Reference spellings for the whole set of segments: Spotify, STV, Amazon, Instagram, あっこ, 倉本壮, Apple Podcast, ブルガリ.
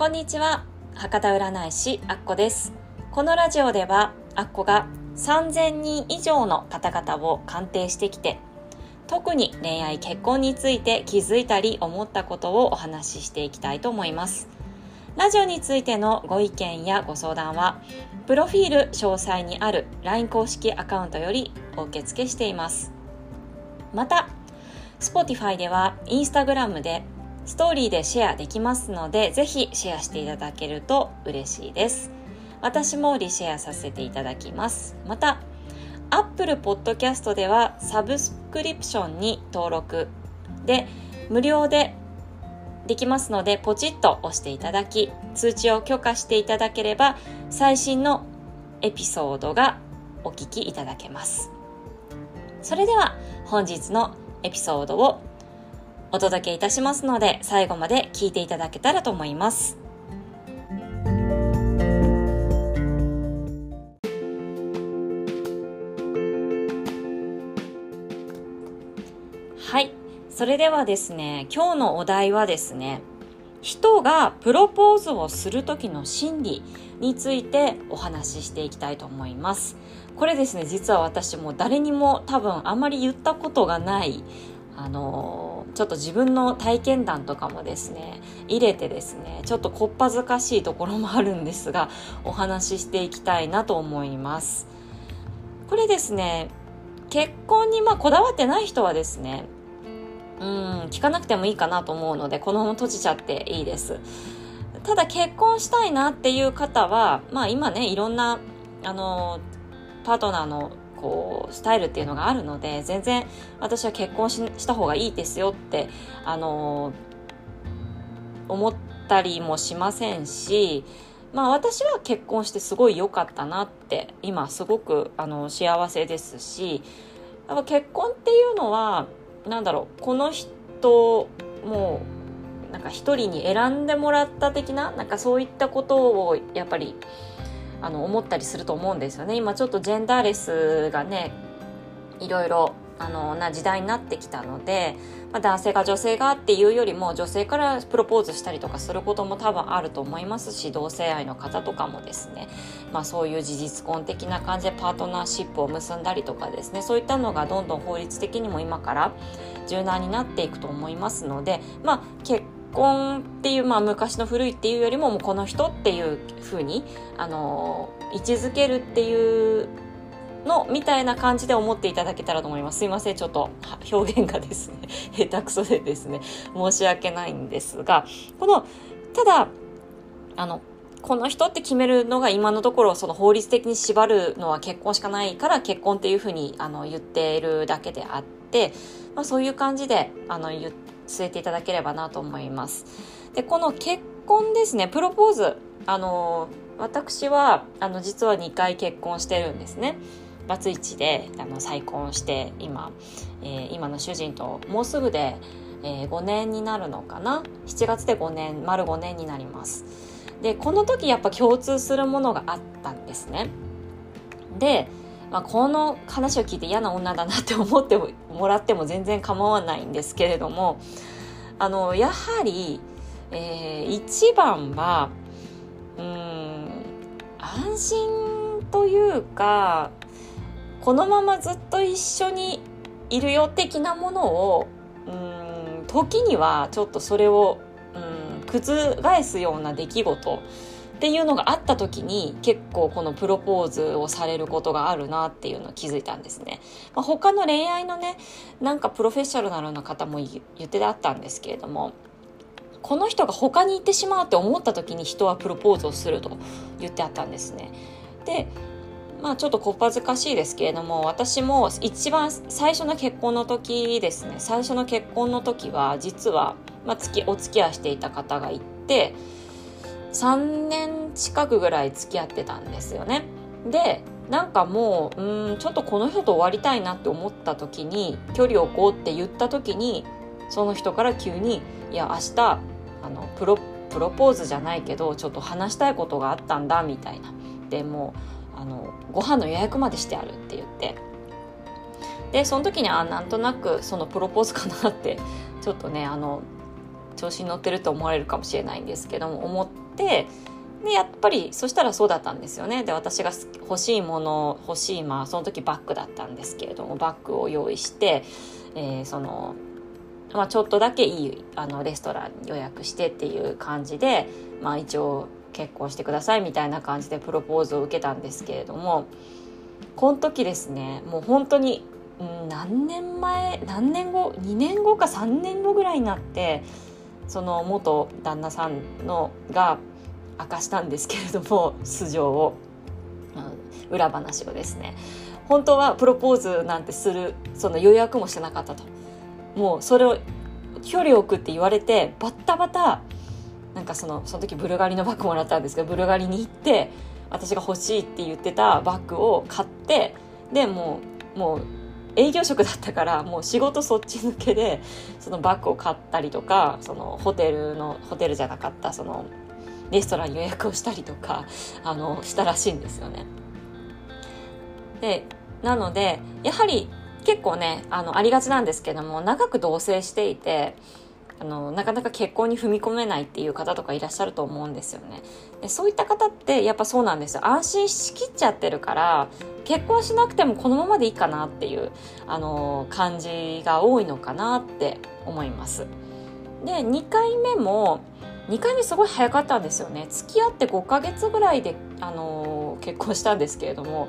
こんにちは、博多占い師あっこです。このラジオではあっこが3000人以上の方々を鑑定してきて、特に恋愛結婚について気づいたり思ったことをお話ししていきたいと思います。ラジオについてのご意見やご相談はプロフィール詳細にある LINE 公式アカウントよりお受け付けしています。また Spotify では Instagram でストーリーでシェアできますので、ぜひシェアしていただけると嬉しいです。私もリシェアさせていただきます。また Apple Podcast ではサブスクリプションに登録で無料でできますので、ポチッと押していただき通知を許可していただければ最新のエピソードがお聞きいただけます。それでは本日のエピソードをお届けいたしますので、最後まで聞いていただけたらと思います。はい、それではですね、今日のお題はですね、人がプロポーズをする時の心理についてお話ししていきたいと思います。これですね、実は私も誰にも多分あまり言ったことがないちょっと自分の体験談とかもですね入れてですね、ちょっとこっぱずかしいところもあるんですが、お話ししていきたいなと思います。これですね、結婚にこだわってない人はですね、聞かなくてもいいかなと思うので、このまま閉じちゃっていいです。ただ結婚したいなっていう方は、今ね、いろんなパートナーのスタイルっていうのがあるので、全然私は結婚した方がいいですよって思ったりもしませんし、私は結婚してすごい良かったなって今すごく幸せですし、やっぱ結婚っていうのはこの人も一人に選んでもらった的なそういったことをやっぱり思ったりすると思うんですよね。今ちょっとジェンダーレスがね、いろいろな時代になってきたので、男性が女性がっていうよりも、女性からプロポーズしたりとかすることも多分あると思いますし、同性愛の方とかもですね、そういう事実婚的な感じでパートナーシップを結んだりとかですね、そういったのがどんどん法律的にも今から柔軟になっていくと思いますので、結婚っていう、昔の古いっていうよりも、この人っていう風に位置づけるっていうのみたいな感じで思っていただけたらと思います。すいません、ちょっと表現がですね下手くそでですね申し訳ないんですが、この人って決めるのが今のところその法律的に縛るのは結婚しかないから、結婚っていう風に言っているだけであって、そういう感じで言って据えていただければなと思います。で、この結婚ですね、プロポーズ、私は実は2回結婚してるんですね。バツイチで再婚して今、今の主人ともうすぐで、5年になるのかな、7月で丸5年になります。で、この時やっぱ共通するものがあったんですね。で、この話を聞いて嫌な女だなって思ってもらっても全然構わないんですけれども、やはり、一番は安心というか、このままずっと一緒にいるよ的なものを時にはちょっとそれを覆すような出来事っていうのがあった時に、結構このプロポーズをされることがあるなっていうのを気づいたんですね。他の恋愛のね、プロフェッショナルな方も言ってあったんですけれども、この人が他に行ってしまうって思った時に人はプロポーズをすると言ってあったんですね。で、ちょっとこっぱずかしいですけれども、私も一番最初の結婚の時ですね、最初の結婚の時は実は、お付き合いしていた方がいて、3年近くぐらい付き合ってたんですよね。で、もうちょっとこの人と終わりたいなって思った時に、距離を置こうって言った時に、その人から急に、いや明日プロポーズじゃないけどちょっと話したいことがあったんだみたいな、でもご飯の予約までしてあるって言って、でその時になんとなくそのプロポーズかなってちょっとね調子に乗ってると思われるかもしれないんですけども、思ってでやっぱりそしたらそうだったんですよね。で私が欲しいものまあその時バッグだったんですけれども、バッグを用意して、そのまあ、ちょっとだけいいレストラン予約してっていう感じで、まあ、一応結婚してくださいみたいな感じでプロポーズを受けたんですけれども、この時ですね、もう本当に何年後2年後か3年後ぐらいになって、その元旦那さんのが明かしたんですけれども、素性を、裏話をですね、本当はプロポーズなんてするその予約もしてなかったと、もうそれを距離を置くって言われてバッタバタ、なんかその時ブルガリのバッグもらったんですけど、ブルガリに行って私が欲しいって言ってたバッグを買って、でもう営業職だったから、もう仕事そっち抜けでそのバッグを買ったりとか、そのホテルじゃなかったそのレストラン予約をしたりとかしたらしいんですよね。でなのでやはり結構ねありがちなんですけども、長く同棲していてなかなか結婚に踏み込めないっていう方とかいらっしゃると思うんですよね。でそういった方ってやっぱそうなんですよ、安心しきっちゃってるから、結婚しなくてもこのままでいいかなっていう感じが多いのかなって思います。で2回目すごい早かったんですよね。付き合って5ヶ月ぐらいで結婚したんですけれども、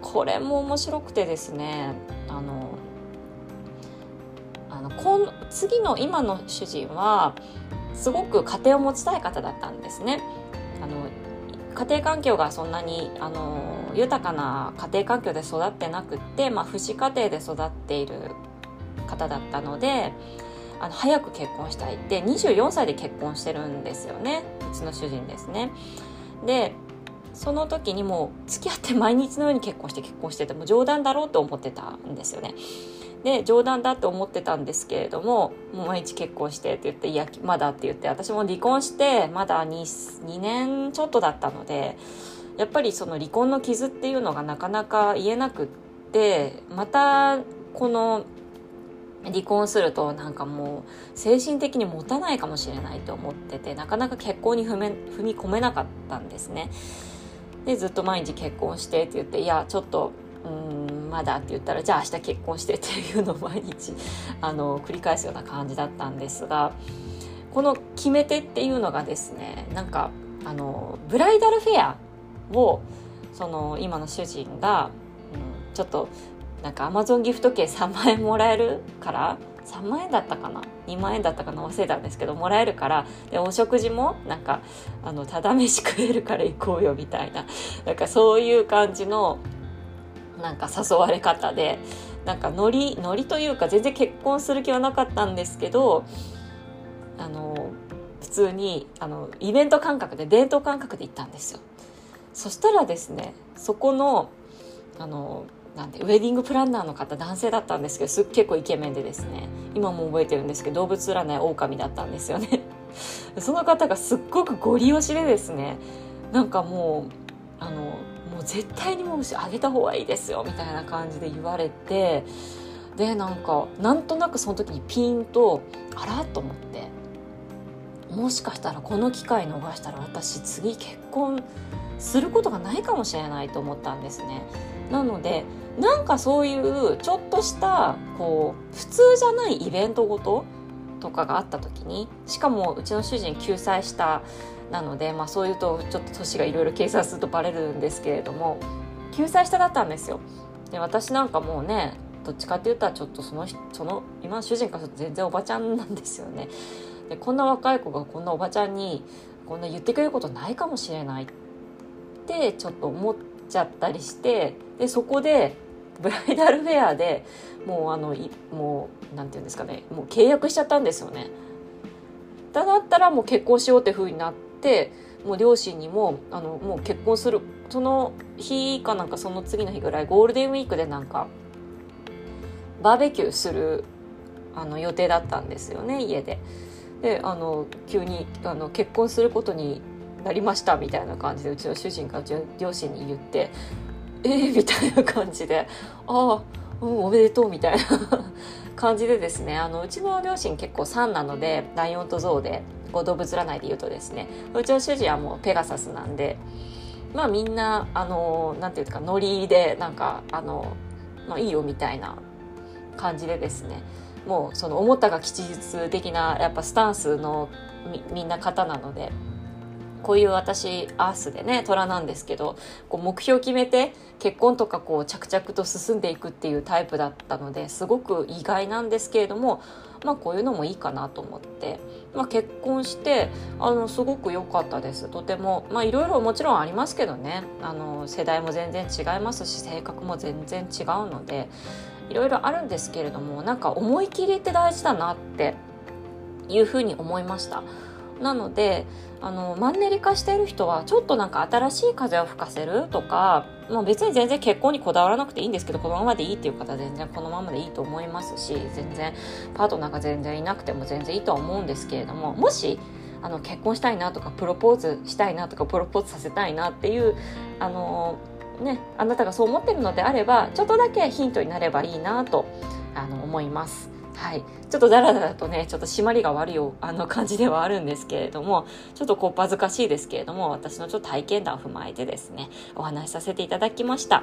これも面白くてですね、次の今の主人はすごく家庭を持ちたい方だったんですね。家庭環境がそんなに豊かな家庭環境で育ってなくって、まあ、父子家庭で育っている方だったので早く結婚したいって、24歳で結婚してるんですよね、うちの主人ですね。でその時にもう付き合って毎日のように結婚してても冗談だろうと思ってたんですよね。で冗談だって思ってたんですけれども、もう毎日結婚してって言って、いやまだって言って、私も離婚してまだ 2年ちょっとだったので、やっぱりその離婚の傷っていうのがなかなか癒えなくって、またこの離婚するとなんかもう精神的に持たないかもしれないと思ってて、なかなか結婚に踏み込めなかったんですね。でずっと毎日結婚してって言って、いやちょっとまだって言ったら、じゃあ明日結婚してっていうのを毎日繰り返すような感じだったんですが、この決め手っていうのがですね、なんかブライダルフェアをその今の主人が、ちょっとなんか Amazon ギフト券3万円もらえるから、3万円だったかな2万円だったかな忘れたんですけど、もらえるから、でお食事もなんかただ飯食えるから行こうよみたいな、なんかそういう感じのなんか誘われ方で、なんかノリというか、全然結婚する気はなかったんですけど、普通にイベント感覚でデート感覚で行ったんですよ。そしたらですね、そこのなんでウェディングプランナーの方、男性だったんですけど、結構イケメンでですね、今も覚えてるんですけど、動物占い狼だったんですよねその方がすっごくゴリ押しでですね、なんかもうもう絶対にもうあげた方がいいですよみたいな感じで言われて、でなんとなくその時にピンとあらと思って、もしかしたらこの機会逃したら私次結婚することがないかもしれないと思ったんですね。なのでなんかそういうちょっとしたこう普通じゃないイベントごととかがあった時に、しかもうちの主人9歳下なので、まあ、そういうとちょっと年がいろいろ計算するとバレるんですけれども、9歳下だったんですよ。で私なんかもうね、どっちかって言ったらちょっとその今の主人から全然おばちゃんなんですよね。でこんな若い子がこんなおばちゃんにこんな言ってくれることないかもしれないってちょっと思っちゃったりして、でそこでブライダルフェアでもうもうなんていうんですかね、もう契約しちゃったんですよね。だったらもう結婚しようって風になって、もう両親にももう結婚するその日かなんかその次の日ぐらい、ゴールデンウィークでなんかバーベキューする予定だったんですよね、家で。で急に結婚することになりましたみたいな感じで、うちの主人がうちの両親に言って、みたいな感じで、ああ、うん、おめでとうみたいな感じでですね、うちの両親結構3なので、ライオンとゾウで動物占いで言うとですね、うちの主人はもうペガサスなんで、まあみんななんていうかノリでなんかまあ、いいよみたいな感じでですね、もうその思ったが吉日的なやっぱスタンスのみんな方なので、こういう私アースでね虎なんですけど、こう目標を決めて結婚とかこう着々と進んでいくっていうタイプだったので、すごく意外なんですけれども、まあこういうのもいいかなと思って、まあ、結婚してすごく良かったです。とてもまあいろいろもちろんありますけどね、世代も全然違いますし、性格も全然違うのでいろいろあるんですけれども、なんか思い切りって大事だなっていうふうに思いました。なのでマンネリ化している人はちょっとなんか新しい風を吹かせるとか、まあ、別に全然結婚にこだわらなくていいんですけど、このままでいいっていう方は全然このままでいいと思いますし、全然パートナーが全然いなくても全然いいとは思うんですけれども、もし結婚したいなとかプロポーズしたいなとかプロポーズさせたいなっていうね、あなたがそう思ってるのであれば、ちょっとだけヒントになればいいなと思います。はい、ちょっとダラダラとねちょっと締まりが悪い感じではあるんですけれども、ちょっとこう恥ずかしいですけれども、私のちょっと体験談を踏まえてですねお話しさせていただきました。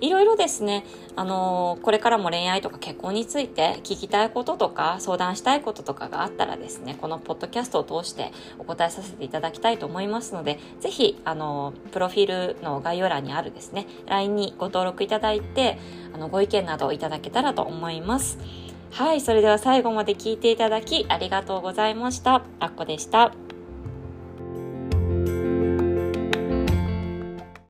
いろいろですね、これからも恋愛とか結婚について聞きたいこととか相談したいこととかがあったらですね、このポッドキャストを通してお答えさせていただきたいと思いますので、ぜひプロフィールの概要欄にあるですね LINE にご登録いただいてご意見などをいただけたらと思います。はい、それでは最後まで聞いていただきありがとうございました。あっこでした。